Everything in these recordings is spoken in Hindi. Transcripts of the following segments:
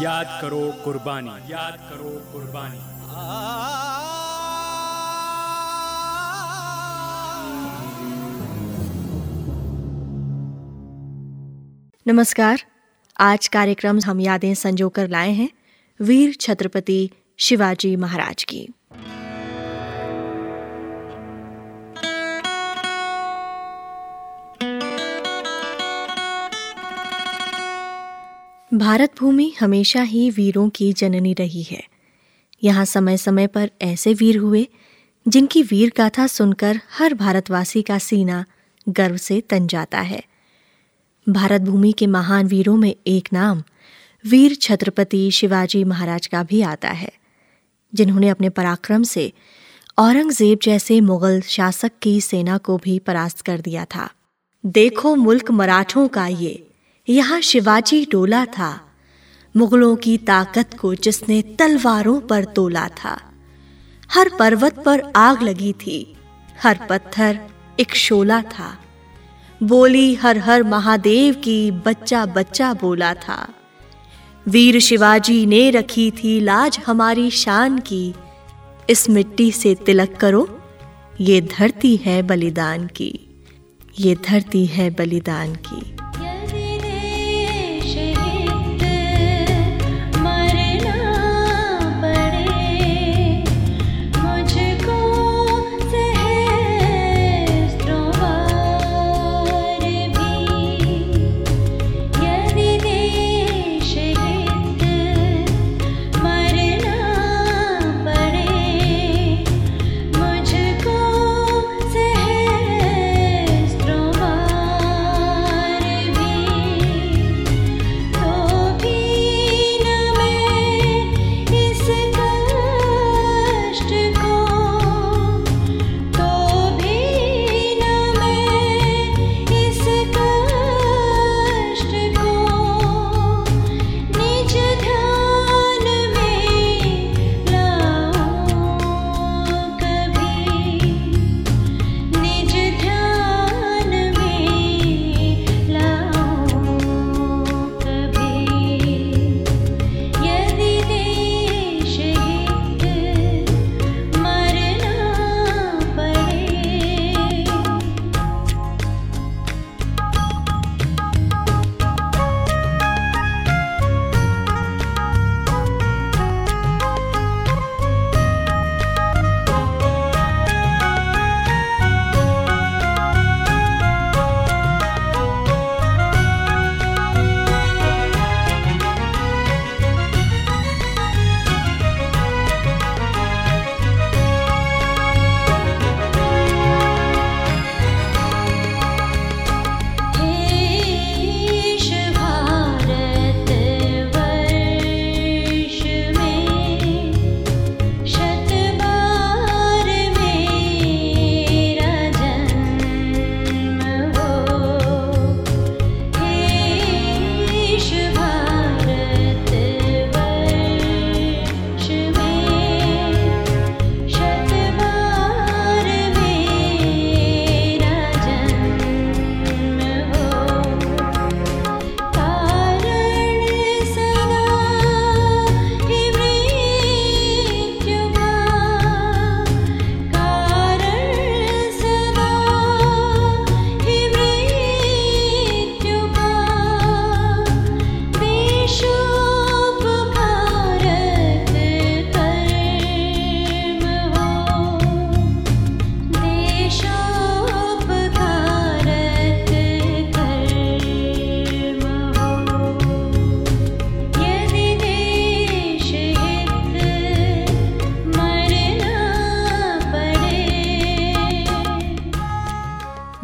याद करो कुर्बानी, याद करो कुर्बानी। नमस्कार, आज कार्यक्रम हम यादें संजोकर लाए हैं वीर छत्रपति शिवाजी महाराज की। भारत भूमि हमेशा ही वीरों की जननी रही है। यहाँ समय समय पर ऐसे वीर हुए जिनकी वीर गाथा सुनकर हर भारतवासी का सीना गर्व से तन जाता है। भारत भूमि के महान वीरों में एक नाम वीर छत्रपति शिवाजी महाराज का भी आता है, जिन्होंने अपने पराक्रम से औरंगजेब जैसे मुगल शासक की सेना को भी परास्त कर दिया था। देखो मुल्क मराठों का, ये यहाँ शिवाजी डोला था, मुगलों की ताकत को जिसने तलवारों पर तोला था। हर पर्वत पर आग लगी थी, हर पत्थर एक शोला था, बोली हर हर महादेव की बच्चा बच्चा बोला था। वीर शिवाजी ने रखी थी लाज हमारी शान की, इस मिट्टी से तिलक करो, ये धरती है बलिदान की, ये धरती है बलिदान की।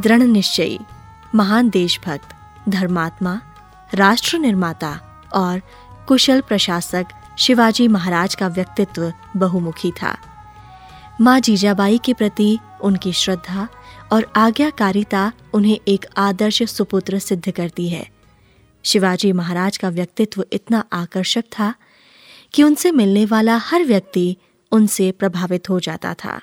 दृढ़ निश्चयी, महान देशभक्त, धर्मात्मा, राष्ट्र निर्माता और कुशल प्रशासक शिवाजी महाराज का व्यक्तित्व बहुमुखी था। मां जीजाबाई के प्रति उनकी श्रद्धा और आज्ञाकारिता उन्हें एक आदर्श सुपुत्र सिद्ध करती है। शिवाजी महाराज का व्यक्तित्व इतना आकर्षक था कि उनसे मिलने वाला हर व्यक्ति उनसे प्रभावित हो जाता था।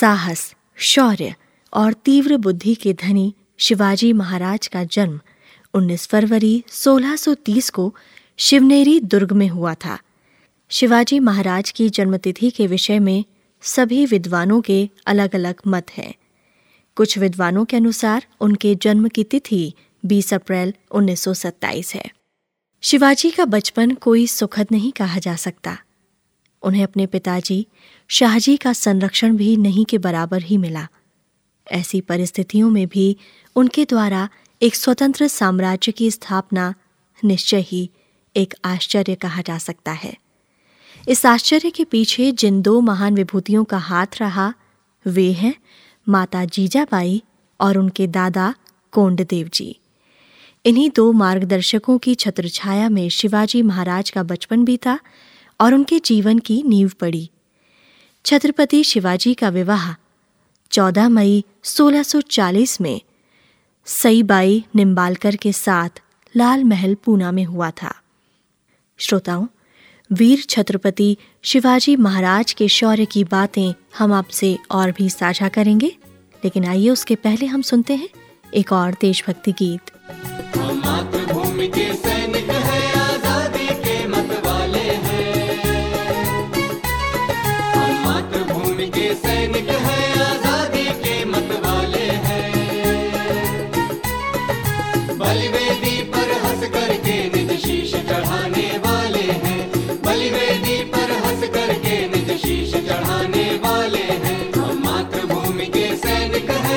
साहस, शौर्य और तीव्र बुद्धि के धनी शिवाजी महाराज का जन्म 19 फरवरी 1630 को शिवनेरी दुर्ग में हुआ था। शिवाजी महाराज की जन्मतिथि के विषय में सभी विद्वानों के अलग अलग मत हैं। कुछ विद्वानों के अनुसार उनके जन्म की तिथि 20 अप्रैल 1927 है। शिवाजी का बचपन कोई सुखद नहीं कहा जा सकता। उन्हें अपने पिताजी शाहजी का संरक्षण भी नहीं के बराबर ही मिला। ऐसी परिस्थितियों में भी उनके द्वारा एक स्वतंत्र साम्राज्य की स्थापना निश्चय ही एक आश्चर्य कहा जा सकता है। इस आश्चर्य के पीछे जिन दो महान विभूतियों का हाथ रहा वे हैं माता जीजाबाई और उनके दादा कोंड देव जी। इन्हीं दो मार्गदर्शकों की छत्रछाया में शिवाजी महाराज का बचपन बीता और उनके जीवन की नींव पड़ी। छत्रपति शिवाजी का विवाह 14 मई 1640 में सई बाई निम्बालकर के साथ लाल महल पूना में हुआ था। श्रोताओं, वीर छत्रपति शिवाजी महाराज के शौर्य की बातें हम आपसे और भी साझा करेंगे, लेकिन आइए उसके पहले हम सुनते हैं एक और देशभक्ति गीत। हम मातृभूमि के सैनिक हैं, आजादी के मत वाले हैं। हम मातृभूमि के सैनिक हैं, आजादी के मत वाले हैं। बलिवेदी पर हंस करके निज शीश चढ़ाने वाले हैं। बलिवेदी पर हंस करके निज शीश चढ़ाने वाले हैं। हम मातृभूमि के सैनिक हैं।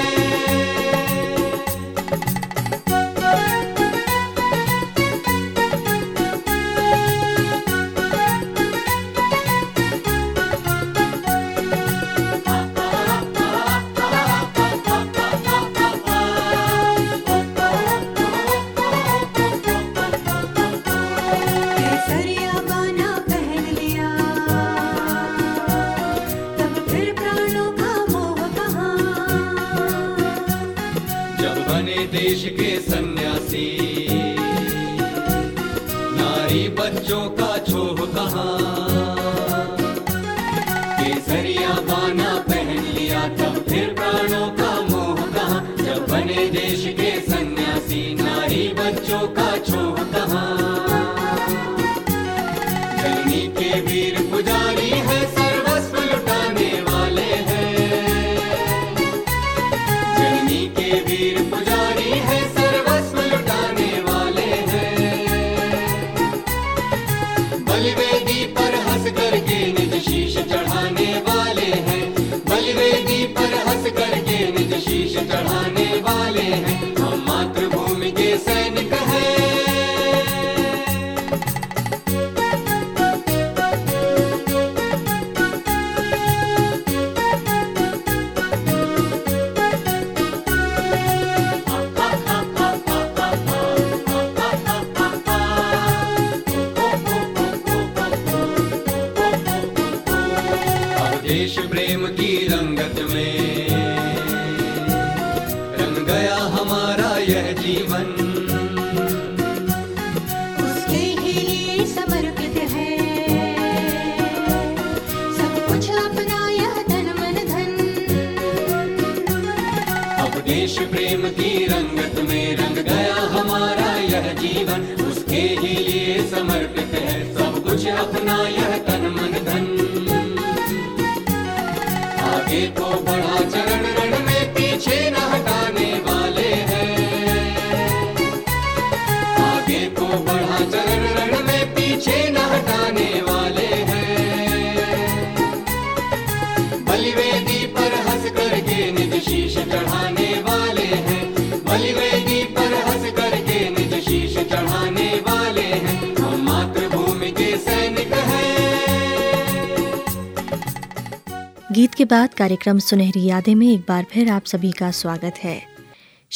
गीत के बाद कार्यक्रम सुनहरी यादें में एक बार फिर आप सभी का स्वागत है।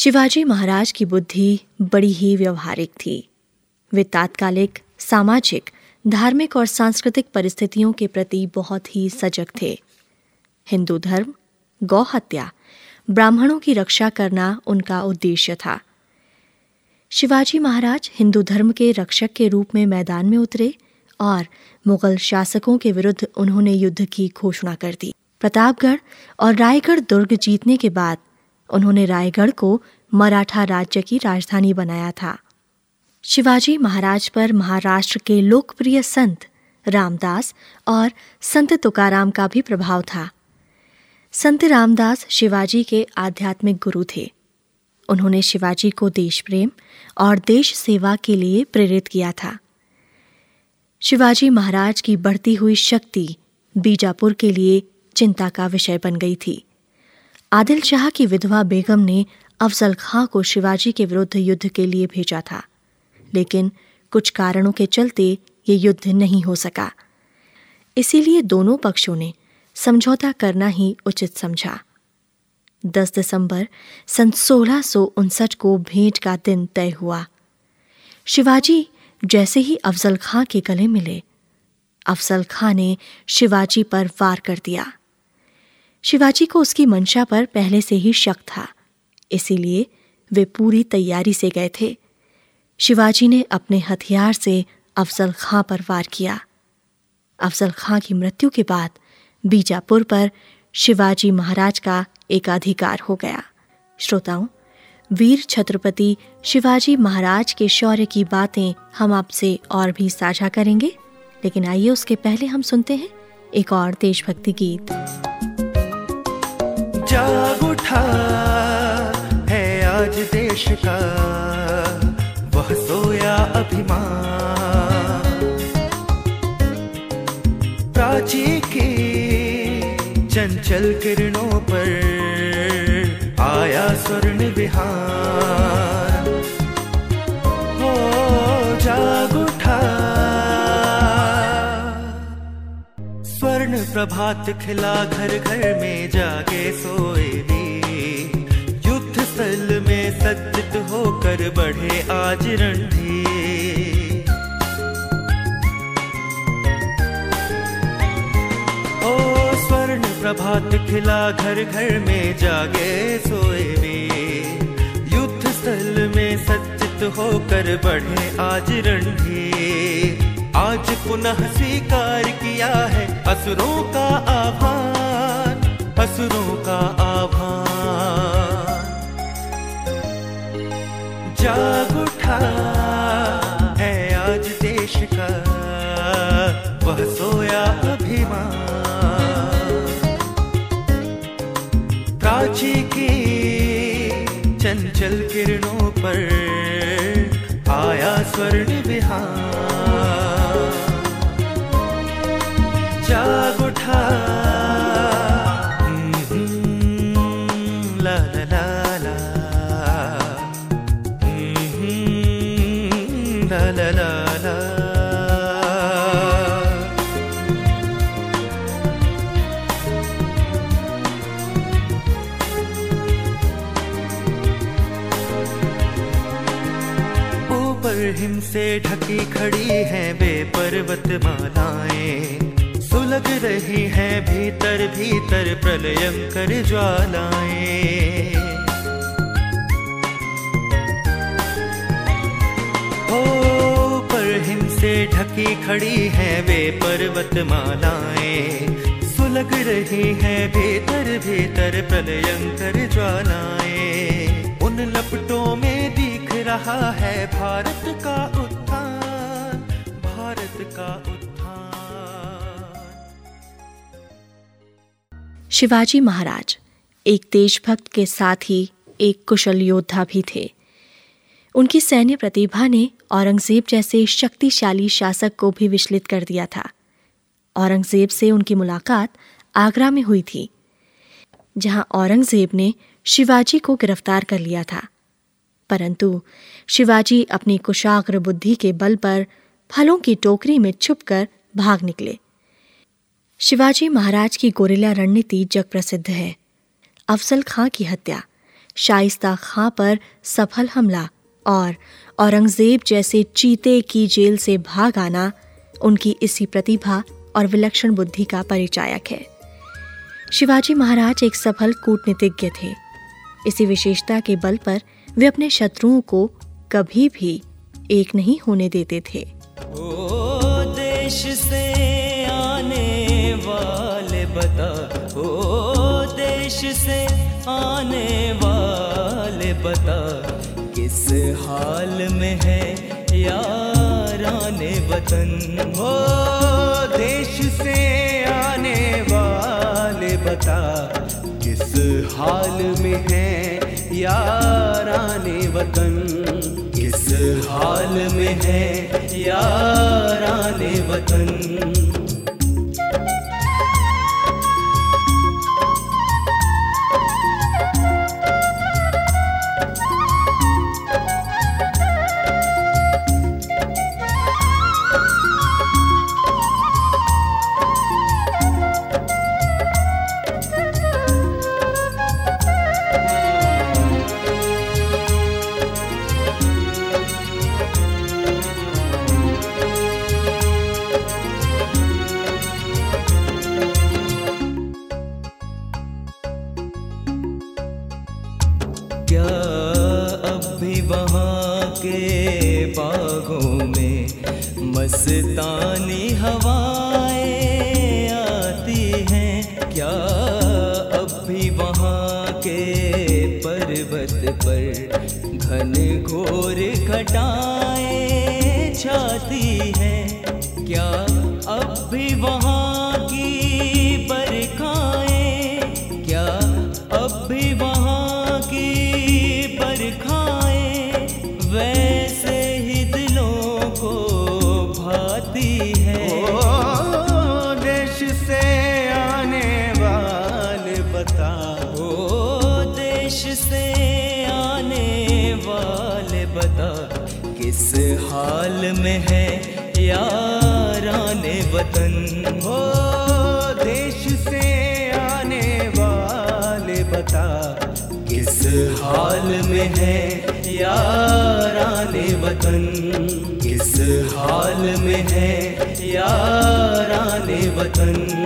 शिवाजी महाराज की बुद्धि बड़ी ही व्यवहारिक थी। वे तात्कालिक, सामाजिक, धार्मिक और सांस्कृतिक परिस्थितियों के प्रति बहुत ही सजग थे। हिंदू धर्म, गौ हत्या, ब्राह्मणों की रक्षा करना उनका उद्देश्य था। शिवाजी महाराज हिंदू धर्म के रक्षक के रूप में मैदान में उतरे और मुगल शासकों के विरुद्ध उन्होंने युद्ध की घोषणा कर दी। प्रतापगढ़ और रायगढ़ दुर्ग जीतने के बाद उन्होंने रायगढ़ को मराठा राज्य की राजधानी बनाया था। शिवाजी महाराज पर महाराष्ट्र के लोकप्रिय संत रामदास और संत तुकाराम का भी प्रभाव था। संत रामदास शिवाजी के आध्यात्मिक गुरु थे। उन्होंने शिवाजी को देश प्रेम और देश सेवा के लिए प्रेरित किया था। शिवाजी महाराज की बढ़ती हुई शक्ति बीजापुर के लिए चिंता का विषय बन गई थी। आदिल शाह की विधवा बेगम ने अफजल खां को शिवाजी के विरुद्ध युद्ध के लिए भेजा था, लेकिन कुछ कारणों के चलते ये युद्ध नहीं हो सका। इसीलिए दोनों पक्षों ने समझौता करना ही उचित समझा। 10 दिसंबर सन 1659 को भेंट का दिन तय हुआ। शिवाजी जैसे ही अफजल खां के गले मिले, अफजल खां ने शिवाजी पर वार कर दिया। शिवाजी को उसकी मंशा पर पहले से ही शक था, इसीलिए वे पूरी तैयारी से गए थे। शिवाजी ने अपने हथियार से अफजल खां पर वार किया। अफजल खां की मृत्यु के बाद बीजापुर पर शिवाजी महाराज का एकाधिकार हो गया। श्रोताओं, वीर छत्रपति शिवाजी महाराज के शौर्य की बातें हम आपसे और भी साझा करेंगे, लेकिन आइए उसके पहले हम सुनते हैं एक और देशभक्ति गीत। जाग उठा है आज देश का वह सोया अभिमान, प्राची की चंचल किरणों पर आया स्वर्ण विहार। हो जाग उठा, स्वर्ण प्रभात खिला घर घर में, जागे सोए भी, युद्ध स्थल में सज्जित होकर बढ़े आज रणधीर। ओ स्वर्ण प्रभात खिला घर घर में, जागे सोए भी, युद्ध स्थल में सज्जित होकर बढ़े आज रणधीर। आज पुनः स्वीकार किया है असुरों का आह्वान, असुरों का आह्वान। जाग उठा है आज देश का वह सोया अभिमान, प्राची की चंचल किरणों पर आया स्वर्ण विहार। जाग उठा, ला ला ला ला, ला ला ला ला। ऊपर हिम से ढकी खड़ी है वे पर्वत मालाएं, लग रही है भीतर भीतर प्रलयंकर ज्वालाएं। ओ पर हिम से ढकी खड़ी है वे पर्वतमालाएं, सुलग रही है भीतर भीतर प्रलयंकर ज्वालाएं। उन लपटों में दिख रहा है भारत का उत्थान, भारत का उत्थान। शिवाजी महाराज एक देशभक्त के साथ ही एक कुशल योद्धा भी थे। उनकी सैन्य प्रतिभा ने औरंगजेब जैसे शक्तिशाली शासक को भी विचलित कर दिया था। औरंगजेब से उनकी मुलाकात आगरा में हुई थी, जहां औरंगजेब ने शिवाजी को गिरफ्तार कर लिया था। परंतु शिवाजी अपनी कुशाग्र बुद्धि के बल पर फलों की टोकरी में छुपकर भाग निकले। शिवाजी महाराज की गोरिल्ला रणनीति जग प्रसिद्ध है। अफजल खां की हत्या, शाइस्ता खां पर सफल हमला और औरंगजेब जैसे चीते की जेल से भाग आना उनकी इसी प्रतिभा और विलक्षण बुद्धि का परिचायक है। शिवाजी महाराज एक सफल कूटनीतिज्ञ थे। इसी विशेषता के बल पर वे अपने शत्रुओं को कभी भी एक नहीं होने देते थे। ओ देश से वाले बता, ओ देश से आने वाले बता, किस हाल में है ये प्याराने वतन हो देश से आने वाले बता किस हाल में हैं याराने वतन, किस हाल में हैं याराने वतन। मस्तानी हवाएं आती हैं क्या अब भी वहाँ के पर्वत पर घनघोर घटाएं छाती हैं क्या अब भी वहाँ की बरखाएं, क्या अब भी वहाँ की बरखाएं वैसे किस हाल में है याराने वतन हो देश से आने वाले बता किस हाल में है याराने वतन, किस हाल में है याराने वतन।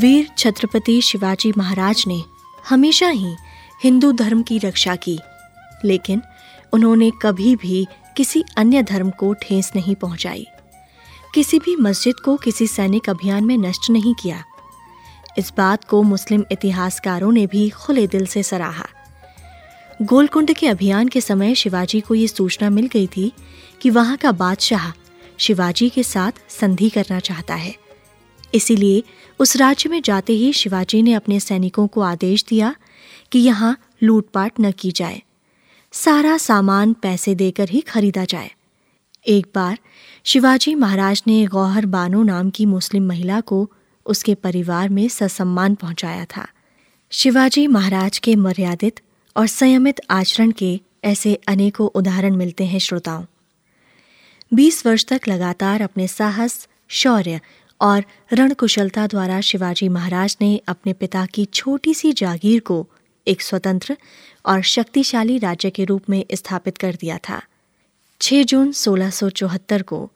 वीर छत्रपति शिवाजी महाराज ने हमेशा ही हिंदू धर्म की रक्षा की, लेकिन उन्होंने कभी भी किसी अन्य धर्म को ठेस नहीं पहुंचाई, किसी भी मस्जिद को किसी सैनिक अभियान में नष्ट नहीं किया। इस बात को मुस्लिम इतिहासकारों ने भी खुले दिल से सराहा। गोलकुंड के अभियान के समय शिवाजी को ये सूचना मिल गई थी कि वहाँ का बादशाह शिवाजी के साथ संधि करना चाहता है, इसीलिए उस राज्य में जाते ही शिवाजी ने अपने सैनिकों को आदेश दिया कि यहाँ लूटपाट न की जाए, सारा सामान पैसे देकर ही खरीदा जाए। एक बार शिवाजी महाराज ने गौहर बानो नाम की मुस्लिम महिला को उसके परिवार में ससम्मान पहुंचाया था। शिवाजी महाराज के मर्यादित और संयमित आचरण के ऐसे अनेकों उदाहरण मिलते हैं श्रोताओं। 20 वर्ष तक लगातार अपने साहस, शौर्य और रणकुशलता द्वारा शिवाजी महाराज ने अपने पिता की छोटी सी जागीर को एक स्वतंत्र और शक्तिशाली राज्य के रूप में स्थापित कर दिया था। 6 जून 1674 को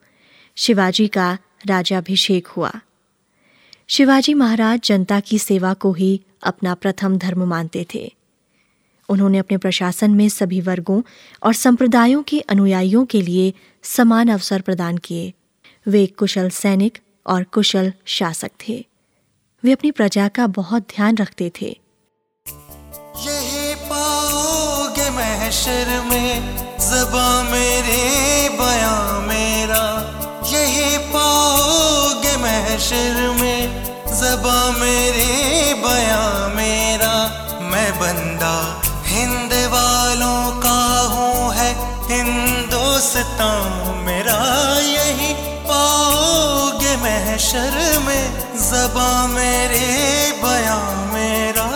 शिवाजी का राज्याभिषेक हुआ। शिवाजी महाराज जनता की सेवा को ही अपना प्रथम धर्म मानते थे। उन्होंने अपने प्रशासन में सभी वर्गों और संप्रदायों के अनुयायियों के लिए समान अवसर प्रदान किए। वे एक कुशल सैनिक और कुशल शासक थे। वे अपनी प्रजा का बहुत ध्यान रखते थे। यही पाओगे महशर में ज़बां मेरे बयां मेरा, यही पाओगे महशर में ज़बां मेरे बयां मेरा। मैं बंदा हिंद वालों का हूँ है हिंदोस्तां मेरा, यही पाओगे महशर में ज़बां मेरे बयां मेरा।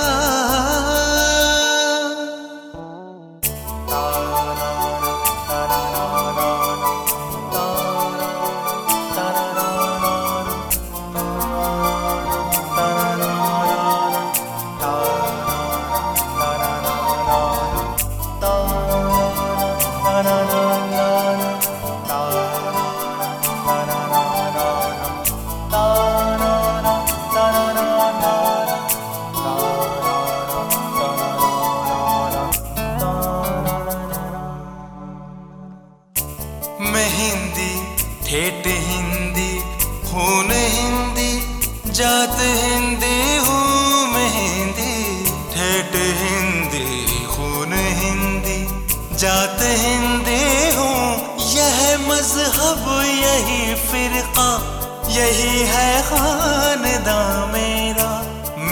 यही है खानदा मेरा,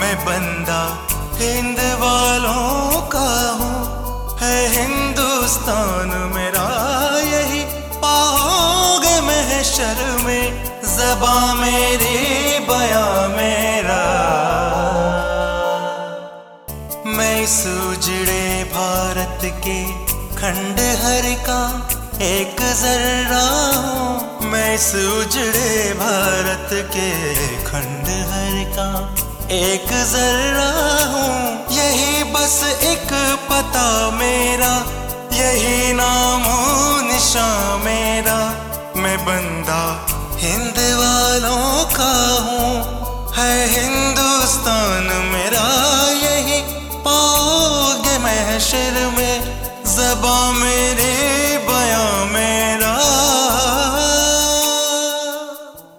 मैं बंदा हिंद वालों का हूँ है हिंदुस्तान मेरा। यही पाओगे महशर में ज़बां मेरे बयां मेरा। मैं इस उजड़े भारत के खंडहर का एक जर्रा हूँ, मैं इस उजड़े भारत के खंडहर का एक जर्रा हूँ। यही बस एक पता मेरा, यही नामो निशान मेरा। मैं बंदा हिंद वालों का हूँ है हिंदुस्तान मेरा। यही पाओगे महशर में ज़बां मेरे बयां मेरा।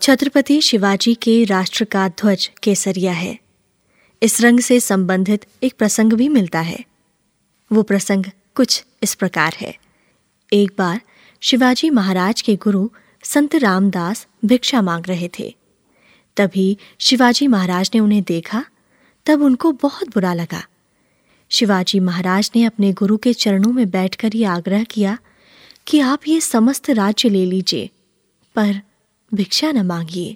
छत्रपति शिवाजी के राष्ट्र का ध्वज केसरिया है। इस रंग से संबंधित एक प्रसंग भी मिलता है। वो प्रसंग कुछ इस प्रकार है। एक बार शिवाजी महाराज के गुरु संत रामदास भिक्षा मांग रहे थे। तभी शिवाजी महाराज ने उन्हें देखा, तब उनको बहुत बुरा लगा। शिवाजी महाराज ने अपने गुरु के चरणों में बैठकर ये आग्रह किया कि आप ये समस्त राज्य ले लीजिए, पर भिक्षा न मांगिए।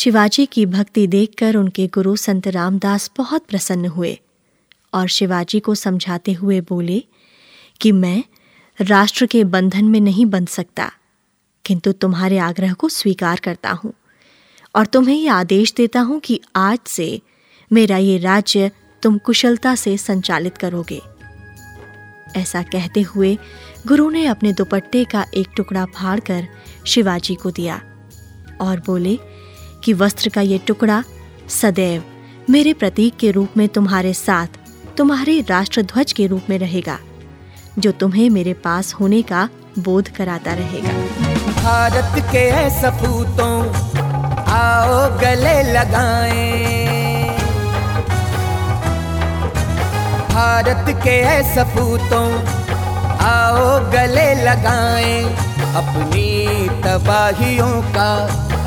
शिवाजी की भक्ति देखकर उनके गुरु संत रामदास बहुत प्रसन्न हुए और शिवाजी को समझाते हुए बोले कि मैं राष्ट्र के बंधन में नहीं बंध सकता, किंतु तुम्हारे आग्रह को स्वीकार करता हूँ और तुम्हें ये आदेश देता हूँ कि आज से मेरा ये राज्य तुम कुशलता से संचालित करोगे। ऐसा कहते हुए गुरु ने अपने दुपट्टे का एक टुकड़ा फाड़कर शिवाजी को दिया और बोले कि वस्त्र का ये टुकड़ा सदैव मेरे प्रतीक के रूप में तुम्हारे साथ, तुम्हारे राष्ट्रध्वज के रूप में रहेगा, जो तुम्हें मेरे पास होने का बोध कराता रहेगा। भारत के सपूतों आओ गले लगाएं, भारत के सपूतों आओ गले लगाएं, अपनी तबाहियों का,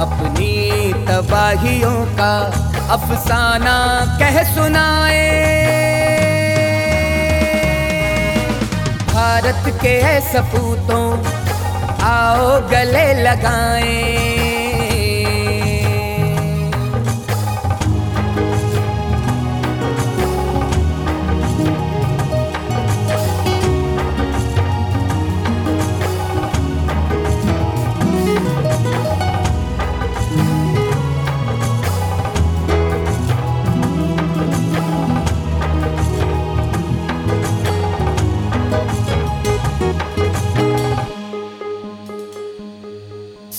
अपनी तबाहियों का अफसाना कह सुनाए। भारत के सपूतों आओ गले लगाएं।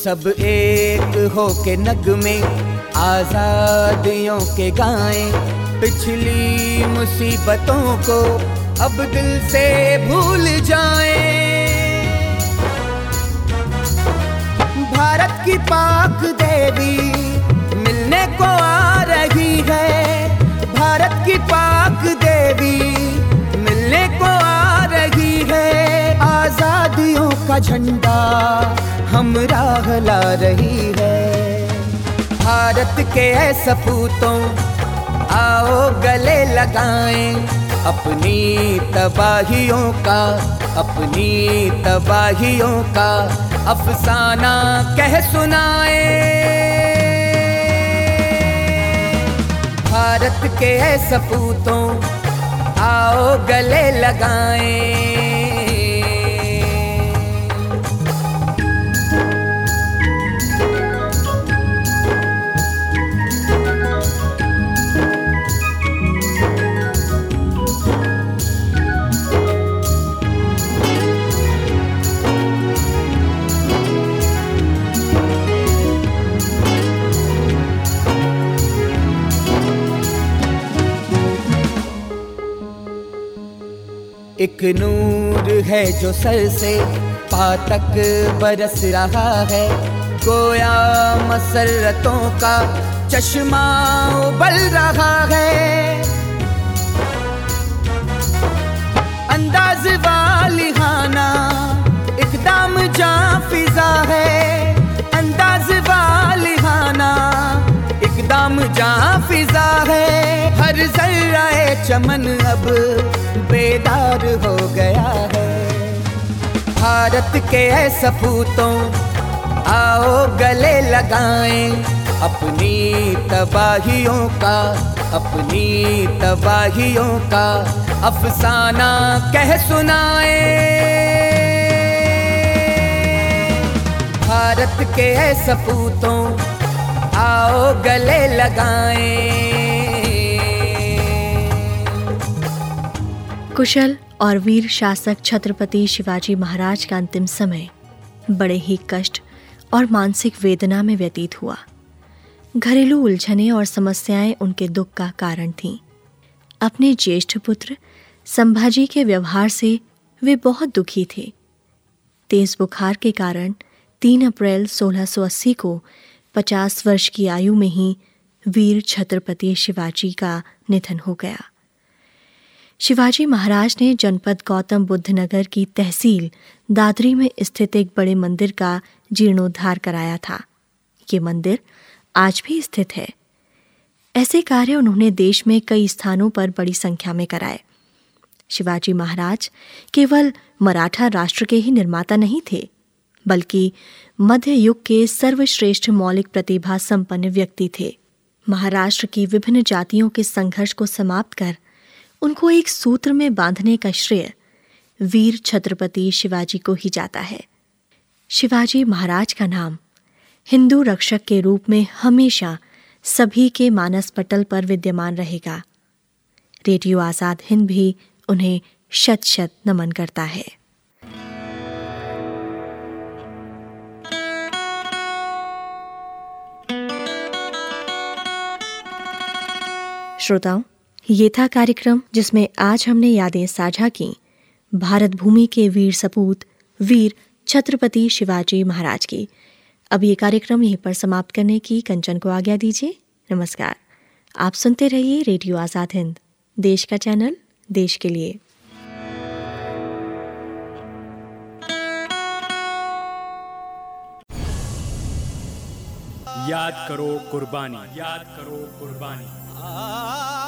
सब एक होके नगमे आजादियों के गाएं, पिछली मुसीबतों को अब दिल से भूल जाएं। भारत की पाक देवी मिलने को आ रही है, भारत की पाक देवी मिलने को आ रही है। आजादियों का झंडा हम राह ला रही है। भारत के सपूतों आओ गले लगाएं, अपनी तबाहियों का अफसाना कह सुनाएं। भारत के सपूतों आओ गले लगाएं। एक नूर है जो सर से पातक बरस रहा है, गोया मसरतों का चश्मा उबल रहा है। अंदाज वालिहाना इकदाम जाफिजा है, अंदाज वालिहाना इकदाम जाफिजा है। हर जर्राए चमन अब बेदार हो गया है। भारत के सपूतों आओ गले लगाएं, अपनी तबाहियों का अफसाना कह सुनाएं। भारत के सपूतों आओ गले लगाएं। कुशल और वीर शासक छत्रपति शिवाजी महाराज का अंतिम समय बड़े ही कष्ट और मानसिक वेदना में व्यतीत हुआ। घरेलू उलझने और समस्याएं उनके दुख का कारण थीं। अपने ज्येष्ठ पुत्र संभाजी के व्यवहार से वे बहुत दुखी थे। तेज बुखार के कारण 3 अप्रैल 1680 को 50 वर्ष की आयु में ही वीर छत्रपति शिवाजी का निधन हो गया। शिवाजी महाराज ने जनपद गौतम बुद्ध नगर की तहसील दादरी में स्थित एक बड़े मंदिर का जीर्णोद्धार कराया था। ये मंदिर आज भी स्थित है। ऐसे कार्य उन्होंने देश में कई स्थानों पर बड़ी संख्या में कराए। शिवाजी महाराज केवल मराठा राष्ट्र के ही निर्माता नहीं थे, बल्कि मध्य युग के सर्वश्रेष्ठ मौलिक प्रतिभा संपन्न व्यक्ति थे। महाराष्ट्र की विभिन्न जातियों के संघर्ष को समाप्त कर उनको एक सूत्र में बांधने का श्रेय वीर छत्रपति शिवाजी को ही जाता है। शिवाजी महाराज का नाम हिंदू रक्षक के रूप में हमेशा सभी के मानस पटल पर विद्यमान रहेगा। रेडियो आजाद हिंद भी उन्हें शत शत नमन करता है। श्रोताओं, ये था कार्यक्रम जिसमें आज हमने यादें साझा की भारत भूमि के वीर सपूत वीर छत्रपति शिवाजी महाराज की। अब ये कार्यक्रम यहीं पर समाप्त करने की कंचन को आज्ञा दीजिए। नमस्कार। आप सुनते रहिए रेडियो आजाद हिंद, देश का चैनल, देश के लिए। याद करो कुर्बानी, याद करो कुर्बानी।